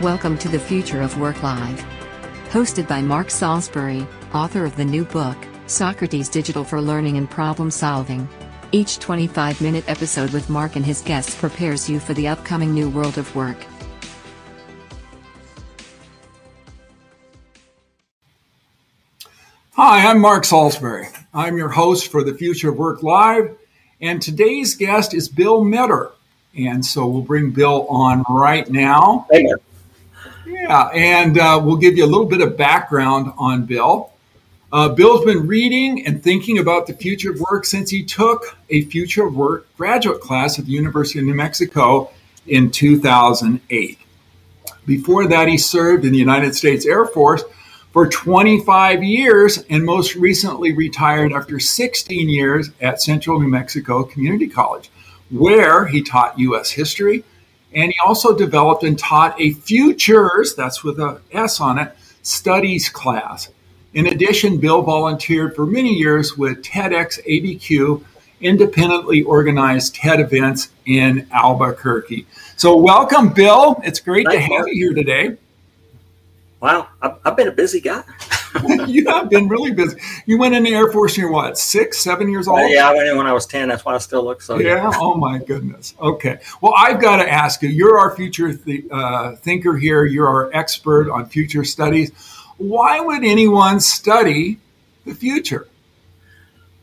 Welcome to the Future of Work Live. Hosted by Mark Salisbury, author of the new book, Socrates Digital for Learning and Problem Solving. Each 25-minute episode with Mark and his guests prepares you for the upcoming new world of work. Hi, I'm Mark Salisbury. I'm your host for the Future of Work Live, and today's guest is Bill Meador. And so we'll bring Bill on right now. Hey, Mark. Yeah, and we'll give you a little bit of background on Bill. Bill's been reading and thinking about the future of work since he took a future of work graduate class at the University of New Mexico in 2008. Before that, he served in the United States Air Force for 25 years and most recently retired after 16 years at Central New Mexico Community College, where he taught U.S. history. And he also developed and taught a futures, that's with an S on it, studies class. In addition, Bill volunteered for many years with TEDx ABQ, independently organized TED events in Albuquerque. So welcome, Bill. It's great to have you here today. Wow, I've been a busy guy. You have been really busy. You went in the Air Force and you're what, 6, 7 years old? Yeah, I went in when I was 10. That's why I still look so young. Yeah, oh my goodness. Okay. Well, I've got to ask you, you're our future thinker here. You're our expert on future studies. Why would anyone study the future?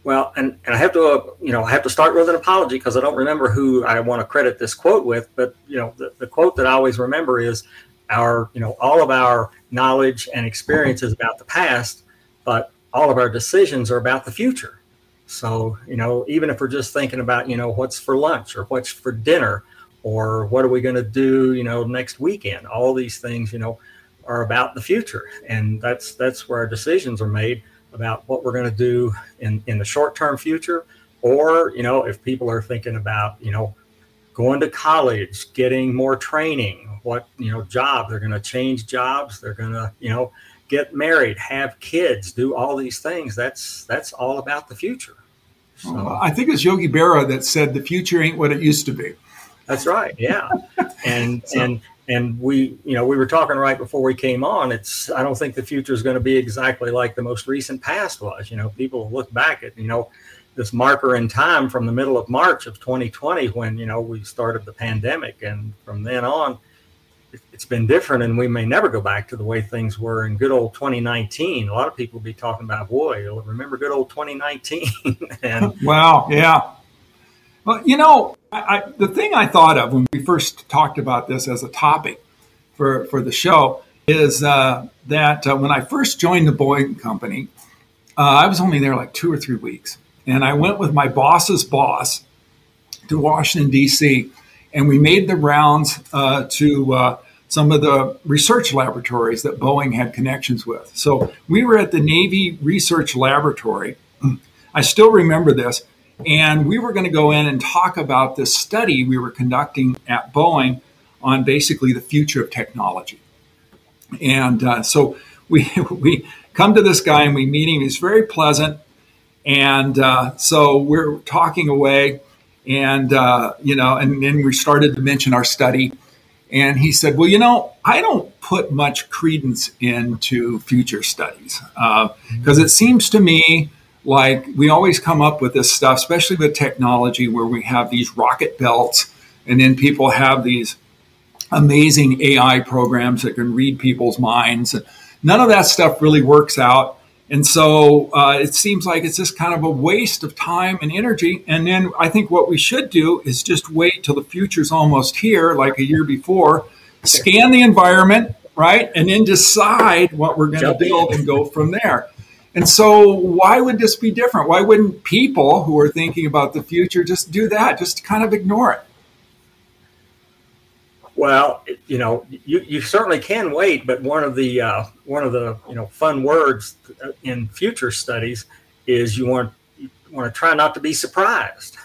Well, and I have to, I have to start with an apology because I don't remember who I want to credit this quote with. But, the quote that I always remember is, our, all of our knowledge and experience is about the past, but all of our decisions are about the future. So, even if we're just thinking about, what's for lunch or what's for dinner or what are we going to do, next weekend, all these things, are about the future. And that's where our decisions are made about what we're going to do in the short-term future. Or, if people are thinking about, going to college, getting more training, what, job, they're going to change jobs, they're going to, get married, have kids, do all these things. That's all about the future. So, I think it's Yogi Berra that said the future ain't what it used to be. That's right. Yeah. And we, we were talking right before we came on, I don't think the future is going to be exactly like the most recent past was. People look back at, this marker in time from the middle of March of 2020 when, we started the pandemic, and from then on, it's been different, and we may never go back to the way things were in good old 2019. A lot of people will be talking about, boy, you'll remember good old 2019. Wow, yeah. Well, the thing I thought of when we first talked about this as a topic for the show is that when I first joined the Boeing Company, I was only there like 2 or 3 weeks. And I went with my boss's boss to Washington, D.C., and we made the rounds to some of the research laboratories that Boeing had connections with. So we were at the Navy Research Laboratory. I still remember this. And we were going to go in and talk about this study we were conducting at Boeing on basically the future of technology. And so we come to this guy and we meet him. He's very pleasant. And so we're talking away. And, and then we started to mention our study. And he said, well, I don't put much credence into future studies because it seems to me like we always come up with this stuff, especially with technology, where we have these rocket belts and then people have these amazing AI programs that can read people's minds. None of that stuff really works out. And so it seems like it's just kind of a waste of time and energy. And then I think what we should do is just wait till the future's almost here, like a year before, scan the environment, right? And then decide what we're going to build and go from there. And so why would this be different? Why wouldn't people who are thinking about the future just do that, just kind of ignore it? Well, you certainly can wait, but one of the fun words in future studies is you want to try not to be surprised,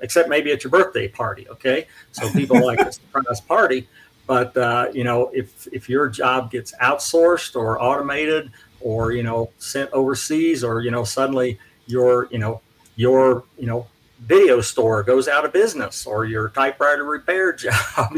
except maybe at your birthday party. Okay, so people like a surprise party, but if your job gets outsourced or automated or sent overseas or suddenly your video store goes out of business, or your typewriter repair job,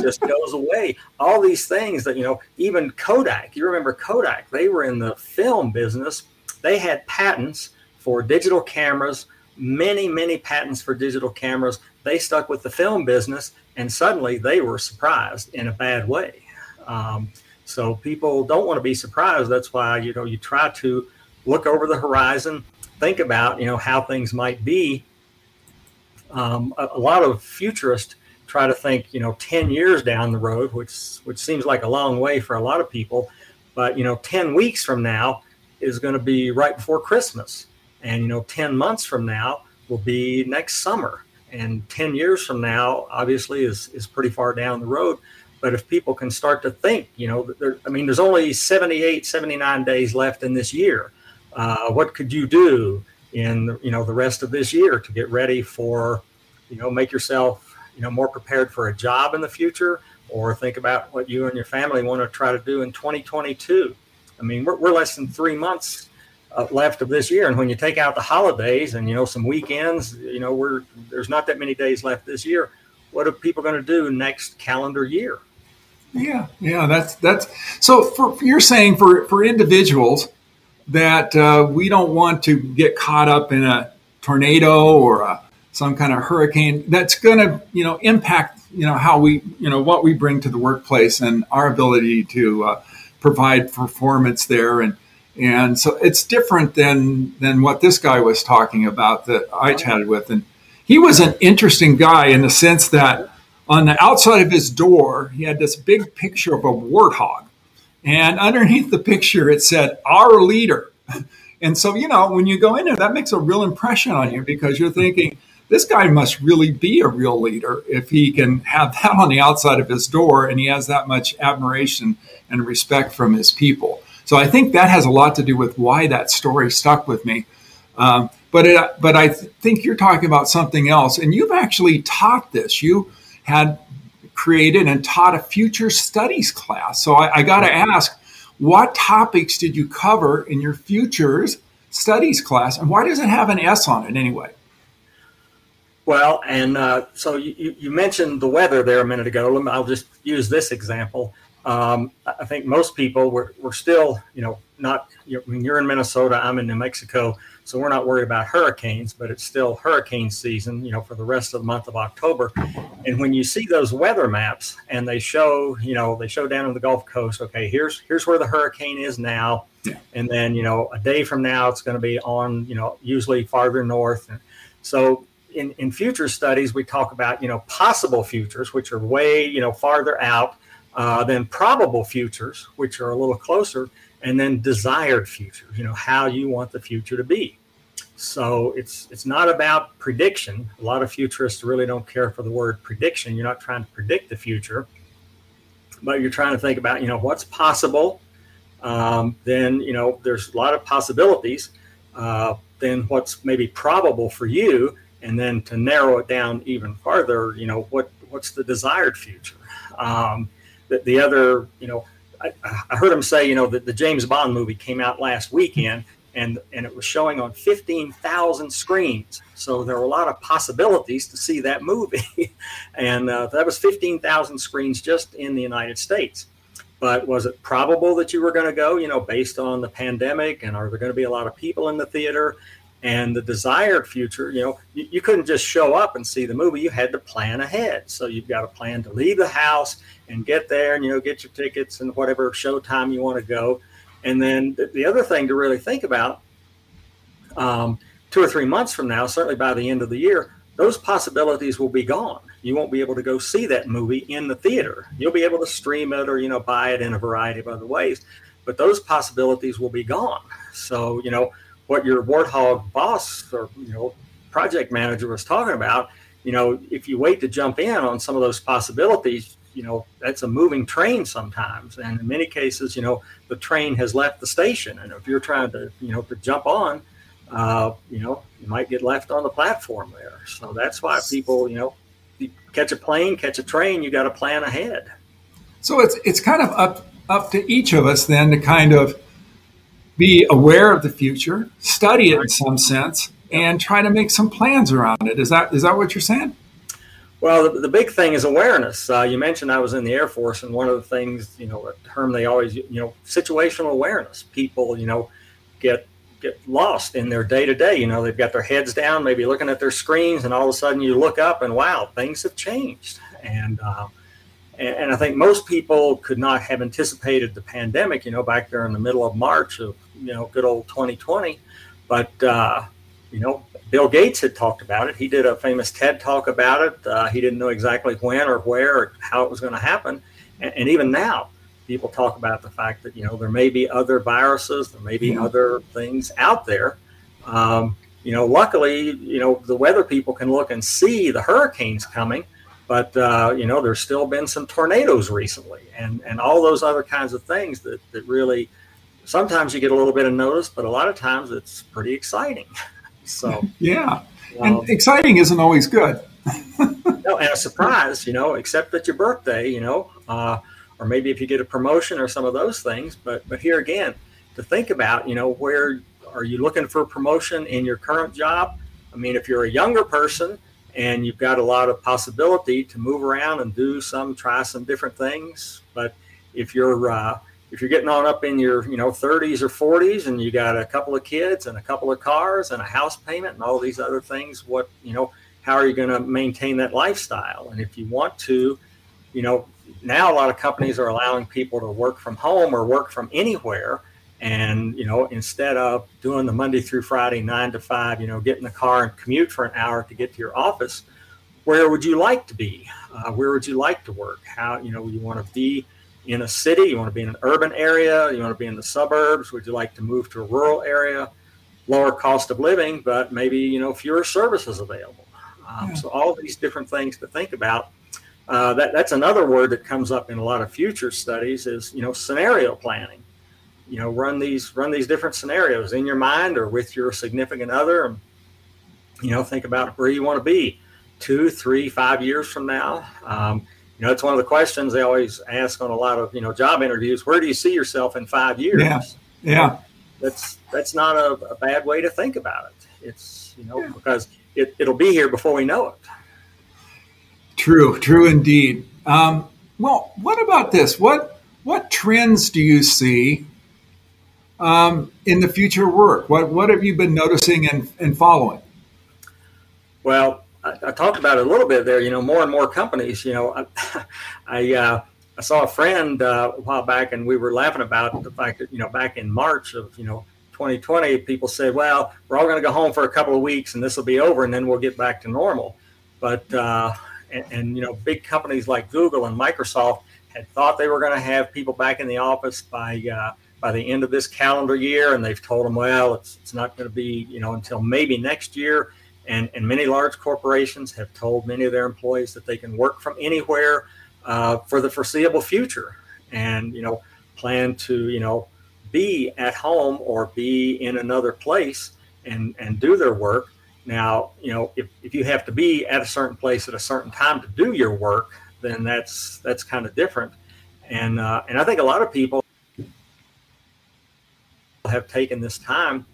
just goes away. All these things that, even Kodak, you remember Kodak, they were in the film business. They had patents for digital cameras, many, many patents for digital cameras. They stuck with the film business, and suddenly they were surprised in a bad way. So people don't want to be surprised. That's why, you try to look over the horizon, think about, how things might be. A lot of futurists try to think, 10 years down the road, which seems like a long way for a lot of people. But, 10 weeks from now is going to be right before Christmas. And, 10 months from now will be next summer. And 10 years from now, obviously, is pretty far down the road. But if people can start to think, there's only 78, 79 days left in this year. What could you do in, the rest of this year to get ready for, make yourself, more prepared for a job in the future, or think about what you and your family want to try to do in 2022. I mean, we're less than 3 months left of this year. And when you take out the holidays and, some weekends, there's not that many days left this year. What are people going to do next calendar year? Yeah. That's so you're saying for individuals that we don't want to get caught up in a tornado or some kind of hurricane that's going to, impact, how we, what we bring to the workplace and our ability to provide performance there. And so it's different than what this guy was talking about that I chatted with. And he was an interesting guy in the sense that on the outside of his door, he had this big picture of a warthog. And underneath the picture, it said, "Our leader." And so, when you go in there, that makes a real impression on you, because you're thinking, this guy must really be a real leader if he can have that on the outside of his door and he has that much admiration and respect from his people. So I think that has a lot to do with why that story stuck with me. But I think you're talking about something else. And you've actually taught this. You had created and taught a future studies class. So I got to ask, what topics did you cover in your futures studies class? And why does it have an S on it anyway? Well, and so you mentioned the weather there a minute ago. I'll just use this example. I think most people we're still, not, you're in Minnesota, I'm in New Mexico, so we're not worried about hurricanes, but it's still hurricane season, for the rest of the month of October. And when you see those weather maps and they show, down on the Gulf Coast, okay, here's where the hurricane is now. And then, a day from now, it's going to be on, usually farther north. And so in future studies, we talk about, possible futures, which are way, farther out. Then probable futures, which are a little closer, and then desired futures, how you want the future to be. So it's not about prediction. A lot of futurists really don't care for the word prediction. You're not trying to predict the future, but you're trying to think about, what's possible. Then, there's a lot of possibilities. Then what's maybe probable for you, and then to narrow it down even farther, what's the desired future? The other, I heard him say, that the James Bond movie came out last weekend, and it was showing on 15,000 screens. So there were a lot of possibilities to see that movie. And that was 15,000 screens just in the United States. But was it probable that you were going to go, based on the pandemic? And are there going to be a lot of people in the theater? And the desired future, you couldn't just show up and see the movie. You had to plan ahead. So you've got a plan to leave the house and get there and, get your tickets and whatever showtime you want to go. And then the other thing to really think about, 2 or 3 months from now, certainly by the end of the year, those possibilities will be gone. You won't be able to go see that movie in the theater. You'll be able to stream it or, buy it in a variety of other ways. But those possibilities will be gone. So, what your warthog boss or, project manager was talking about, if you wait to jump in on some of those possibilities, that's a moving train sometimes. And in many cases, the train has left the station. And if you're trying to, to jump on, you might get left on the platform there. So that's why people, you catch a plane, catch a train, you got to plan ahead. So it's kind of up to each of us then to kind of be aware of the future, study it in some sense, and try to make some plans around it. Is that what you're saying? Well, the big thing is awareness. You mentioned I was in the Air Force, and one of the things, a term they always, situational awareness. People, get lost in their day-to-day. They've got their heads down, maybe looking at their screens, and all of a sudden you look up and, wow, things have changed. And I think most people could not have anticipated the pandemic, back there in the middle of March of, good old 2020. But, Bill Gates had talked about it. He did a famous TED talk about it. He didn't know exactly when or where or how it was going to happen. And even now, people talk about the fact that, there may be other viruses, there may be other things out there. Luckily, the weather people can look and see the hurricanes coming. But, there's still been some tornadoes recently and all those other kinds of things that really sometimes you get a little bit of notice, but a lot of times it's pretty exciting. So, yeah. And exciting isn't always good. No, and a surprise, except at your birthday, or maybe if you get a promotion or some of those things. But here again, to think about, where are you looking for a promotion in your current job? I mean, if you're a younger person, and you've got a lot of possibility to move around and try some different things. But if you're getting on up in your 30s or 40s, and you got a couple of kids and a couple of cars and a house payment and all these other things, how are you going to maintain that lifestyle? And if you want to, now a lot of companies are allowing people to work from home or work from anywhere. And, instead of doing the Monday through Friday, 9 to 5, get in the car and commute for an hour to get to your office, where would you like to be? Where would you like to work? How, you want to be in a city? You want to be in an urban area? You want to be in the suburbs? Would you like to move to a rural area? Lower cost of living, but maybe, fewer services available. So all these different things to think about. That's another word that comes up in a lot of future studies is, scenario planning. Run these different scenarios in your mind or with your significant other, and think about where you want to be 2, 3, 5 years from now. It's one of the questions they always ask on a lot of job interviews. Where do you see yourself in 5 years? Yeah. That's not a bad way to think about it. It's because it'll be here before we know it. True indeed. Well, what about this? What trends do you see? In the future work, what have you been noticing and following? Well, I talked about it a little bit there. More and more companies. I saw a friend a while back, and we were laughing about the fact that back in March of 2020, people said, "Well, we're all going to go home for a couple of weeks, and this will be over, and then we'll get back to normal." But big companies like Google and Microsoft had thought they were going to have people back in the office by the end of this calendar year, and they've told them, well, it's not going to be, until maybe next year. And many large corporations have told many of their employees that they can work from anywhere for the foreseeable future, and, plan to, be at home or be in another place and do their work. Now, if you have to be at a certain place at a certain time to do your work, then that's kind of different. And I think a lot of people have taken this time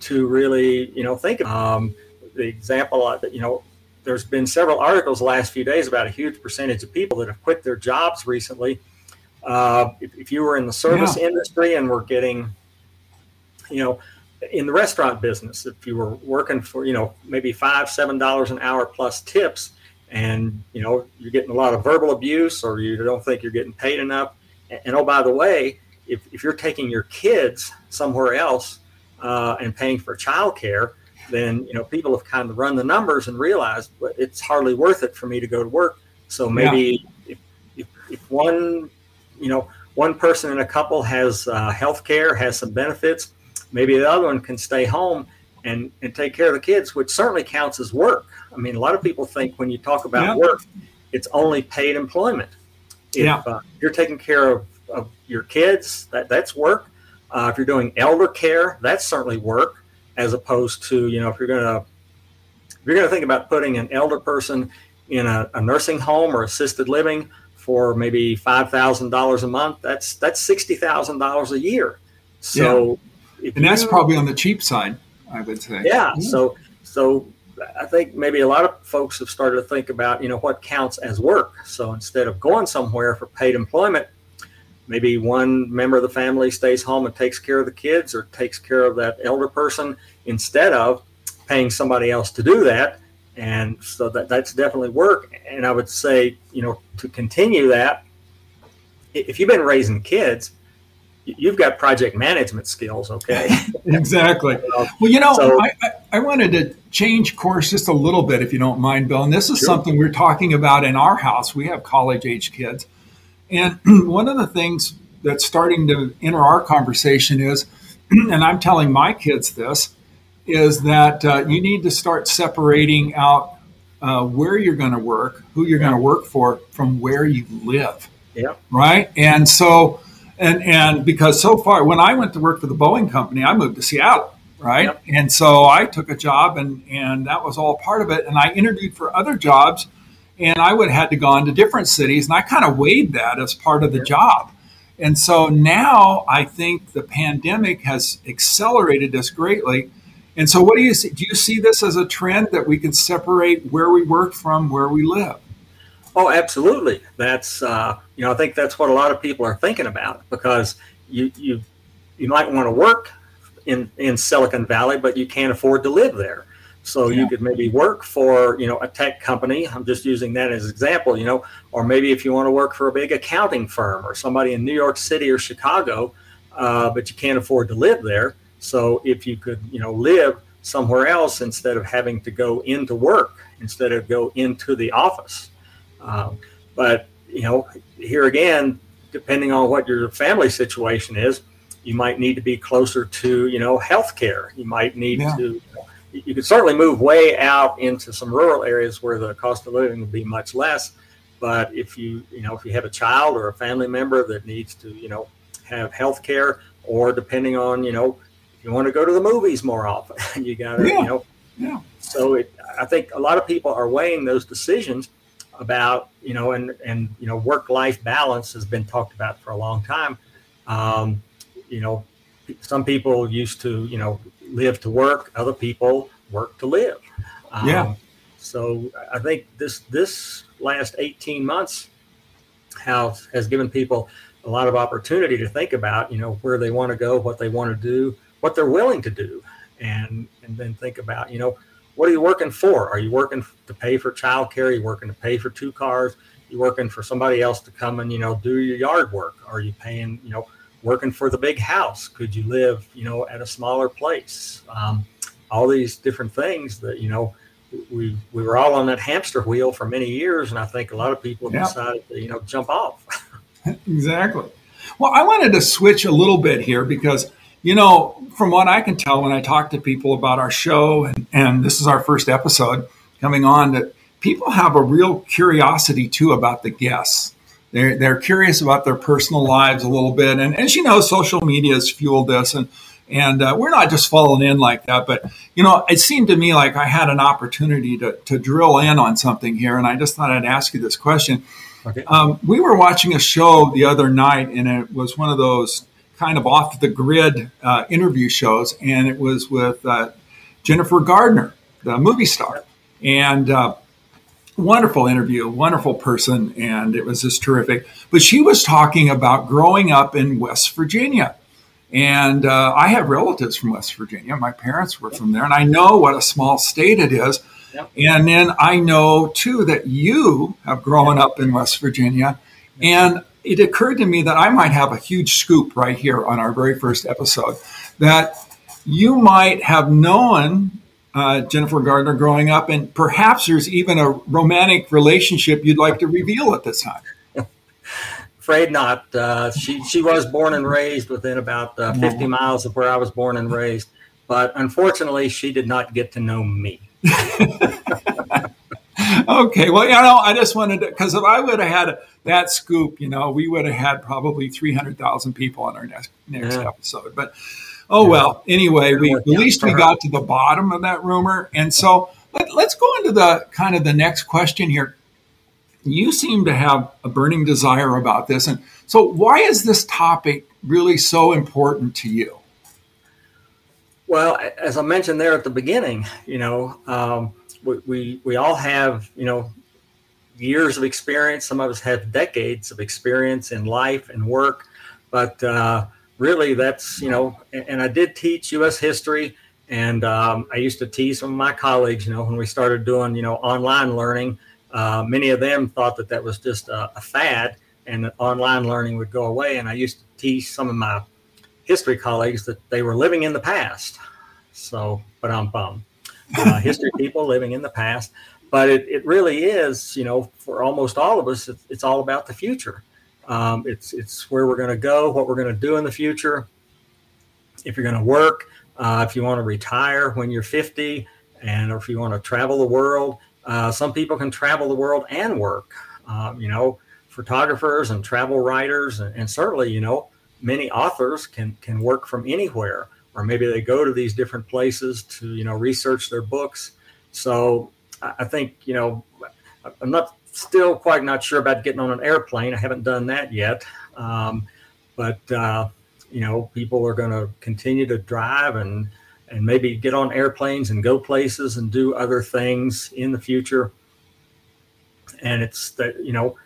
to really, think of the example that, there's been several articles the last few days about a huge percentage of people that have quit their jobs recently. If you were in the service industry and were getting, in the restaurant business, if you were working for, maybe $5, $7 an hour plus tips, and, you're getting a lot of verbal abuse, or you don't think you're getting paid enough. And oh, by the way, if you're taking your kids somewhere else and paying for childcare, then people have kind of run the numbers and realized, well, it's hardly worth it for me to go to work. So maybe if one one person in a couple has health care, has some benefits, maybe the other one can stay home and take care of the kids, which certainly counts as work. I mean, a lot of people think when you talk about work, it's only paid employment. If you're taking care of your kids, that's work. If you're doing elder care, that's certainly work, as opposed to, if you're gonna think about putting an elder person in a nursing home or assisted living for maybe $5,000 a month, that's $60,000 a year. So, and that's probably on the cheap side, I would say. Yeah. So So I think maybe a lot of folks have started to think about, you know, what counts as work. So instead of going somewhere for paid employment, maybe one member of the family stays home and takes care of the kids or takes care of that elder person instead of paying somebody else to do that. And so that's definitely work. And I would say, you know, to continue that, if you've been raising kids, you've got project management skills, okay? Exactly. Well, you know, so, I wanted to change course just a little bit, if you don't mind, Bill. And this is something we're talking about in our house. We have college-age kids. And one of the things that's starting to enter our conversation is, and I'm telling my kids this, is that you need to start separating out where you're going to work, who you're going to work for, from where you live. Yeah. Right? And so, and because so far, when I went to work for the Boeing Company, I moved to Seattle, right? Yep. And so I took a job, and that was all part of it. And I interviewed for other jobs, and I would have had to go on to different cities, and I kind of weighed that as part of the job. And so now I think the pandemic has accelerated this greatly. And so what do you see? Do you see this as a trend that we can separate where we work from where we live? Oh, absolutely. That's, you know, I think that's what a lot of people are thinking about, because you might want to work in Silicon Valley, but you can't afford to live there. So you could maybe work for, you know, a tech company. I'm just using that as an example, you know, or maybe if you want to work for a big accounting firm or somebody in New York City or Chicago, but you can't afford to live there. So if you could, you know, live somewhere else instead of having to go into work, instead of go into the office. But, you know, here again, depending on what your family situation is, you might need to be closer to, you know, healthcare. You might need to, you know, you could certainly move way out into some rural areas where the cost of living would be much less. But if you have a child or a family member that needs to, you know, have health care, or depending on, you know, if you want to go to the movies more often, you got to, So I think a lot of people are weighing those decisions about, you know, and you know, work-life balance has been talked about for a long time. You know, some people used to, you know, live to work, other people work to live. So I think this last 18 months has given people a lot of opportunity to think about, you know, where they want to go, what they want to do, what they're willing to do, and then think about, you know, what are you working for? Are you working to pay for childcare? Are you working to pay for two cars? Are you working for somebody else to come and, you know, do your yard work? Are you paying, you know, working for the big house? Could you live, you know, at a smaller place? All these different things that, you know, we were all on that hamster wheel for many years. And I think a lot of people have decided to, you know, jump off. Exactly. Well, I wanted to switch a little bit here because, you know, from what I can tell when I talk to people about our show, and this is our first episode coming on, that people have a real curiosity too about the guests. They're curious about their personal lives a little bit. And as you know, social media has fueled this. And we're not just falling in like that. But, you know, it seemed to me like I had an opportunity to drill in on something here. And I just thought I'd ask you this question. Okay. We were watching a show the other night, and it was one of those kind of off-the-grid interview shows. And it was with Jennifer Gardner, the movie star. And wonderful interview, wonderful person, and it was just terrific. But she was talking about growing up in West Virginia. And I have relatives from West Virginia. My parents were from there, and I know what a small state it is. Yep. And then I know, too, that you have grown up in West Virginia. And it occurred to me that I might have a huge scoop right here on our very first episode, that you might have known Jennifer Gardner growing up, and perhaps there's even a romantic relationship you'd like to reveal at this time. Afraid not. She was born and raised within about 50 miles of where I was born and raised. But unfortunately, she did not get to know me. Okay. Well, you know, I just wanted to, because if I would have had that scoop, you know, we would have had probably 300,000 people on our next episode. But, well, anyway, we got to the bottom of that rumor. And so let's go into the kind of the next question here. You seem to have a burning desire about this. And so why is this topic really so important to you? Well, as I mentioned there at the beginning, we all have, years of experience. Some of us have decades of experience in life and work, but really that's, and I did teach U.S. history, and I used to tease some of my colleagues, when we started doing, online learning, many of them thought that was just a fad and that online learning would go away. And I used to tease some of my history colleagues that they were living in the past. So, but I'm history people living in the past. But it really is, for almost all of us, it's all about the future. It's where we're going to go, what we're going to do in the future. If you're going to work, if you want to retire when you're 50, and or if you want to travel the world, some people can travel the world and work. Photographers and travel writers, and certainly, many authors can work from anywhere, or maybe they go to these different places to, research their books. So I think, I'm not sure about getting on an airplane. I haven't done that yet. People are going to continue to drive and maybe get on airplanes and go places and do other things in the future. And it's that,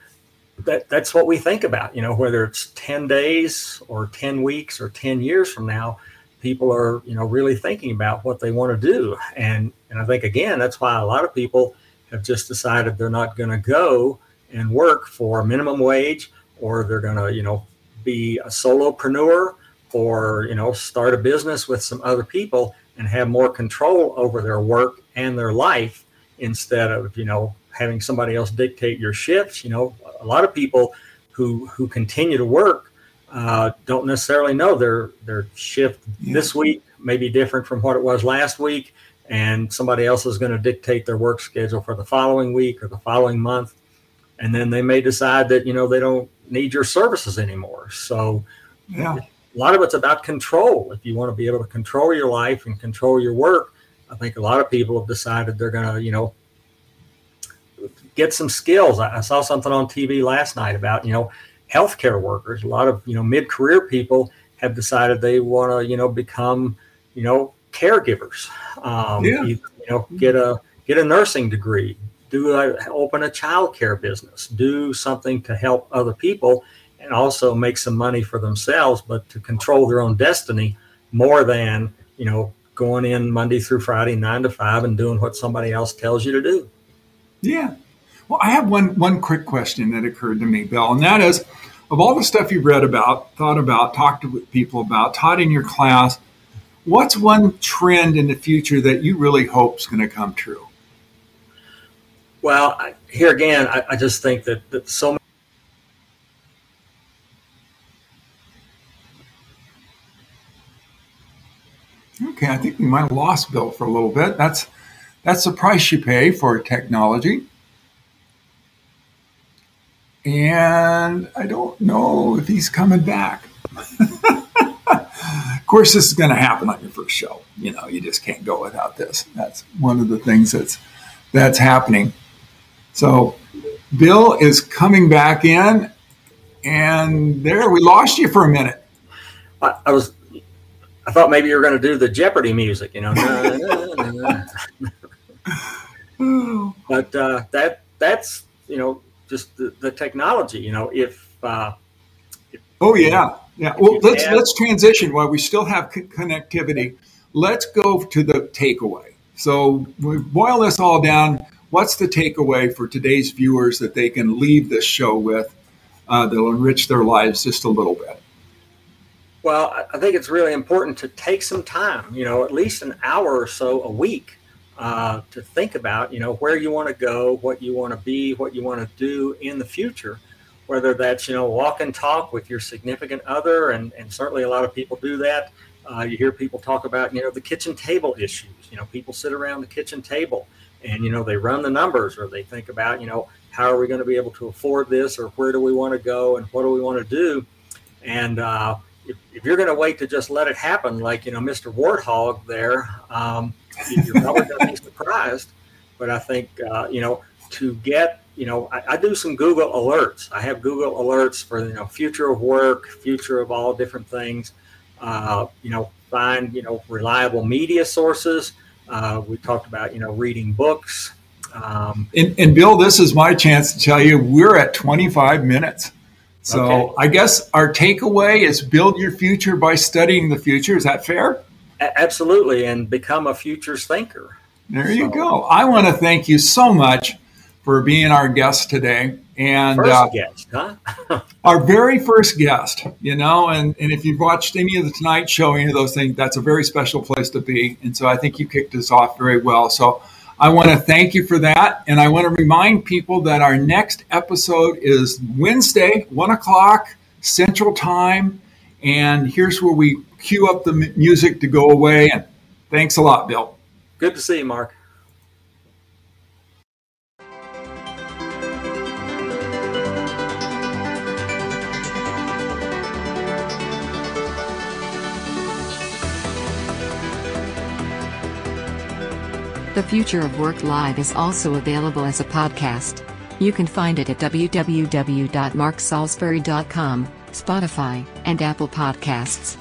that's what we think about, whether it's 10 days or 10 weeks or 10 years from now, people are, really thinking about what they want to do. And I think, again, that's why a lot of people have just decided they're not going to go and work for minimum wage, or they're going to, be a solopreneur, or, start a business with some other people and have more control over their work and their life, instead of, having somebody else dictate your shifts. A lot of people who continue to work don't necessarily know their shift this week may be different from what it was last week, and somebody else is going to dictate their work schedule for the following week or the following month, and then they may decide that they don't need your services anymore. So a lot of it's about control. If you want to be able to control your life and control your work, I think a lot of people have decided they're going to get some skills. I saw something on TV last night about, healthcare workers. A lot of, mid-career people have decided they want to, become, caregivers, get a nursing degree, open a childcare business, do something to help other people and also make some money for themselves, but to control their own destiny more than, going in Monday through Friday, 9 to 5, and doing what somebody else tells you to do. Yeah. Well, I have one quick question that occurred to me, Bill, and that is, of all the stuff you've read about, thought about, talked to people about, taught in your class, what's one trend in the future that you really hope is going to come true? Well, here again, I just think that so many Okay, I think we might have lost Bill for a little bit. That's the price you pay for technology. And I don't know if he's coming back. Of course, this is going to happen on your first show. You just can't go without this. That's one of the things that's happening. So Bill is coming back in, and there, we lost you for a minute. I thought maybe you were going to do the Jeopardy music, But that's, just the technology, if Well, let's transition while we still have connectivity. Let's go to the takeaway. So we boil this all down. What's the takeaway for today's viewers that they can leave this show with that'll enrich their lives just a little bit? Well, I think it's really important to take some time, at least an hour or so a week, to think about, where you want to go, what you want to be, what you want to do in the future, whether that's, walk and talk with your significant other. And certainly a lot of people do that. You hear people talk about, the kitchen table issues. People sit around the kitchen table and, they run the numbers, or they think about, how are we going to be able to afford this, or where do we want to go and what do we want to do? And if you're going to wait to just let it happen, like, Mr. Warthog there, you're probably going to be surprised. But I think, to get, I do some Google alerts. I have Google alerts for, future of work, future of all different things, find, reliable media sources. We talked about, reading books. And Bill, this is my chance to tell you, we're at 25 minutes. So okay. I guess our takeaway is build your future by studying the future. Is that fair? Absolutely. And become a futures thinker. There you go. I want to thank you so much for being our guest today. And first guest, huh? Our very first guest, and if you've watched any of the Tonight Show, any of those things, that's a very special place to be. And so I think you kicked us off very well. So I want to thank you for that. And I want to remind people that our next episode is Wednesday, 1:00 Central Time. And here's where we cue up the music to go away. And thanks a lot, Bill. Good to see you, Mark. The Future of Work Live is also available as a podcast. You can find it at www.marksalisbury.com, Spotify, and Apple Podcasts.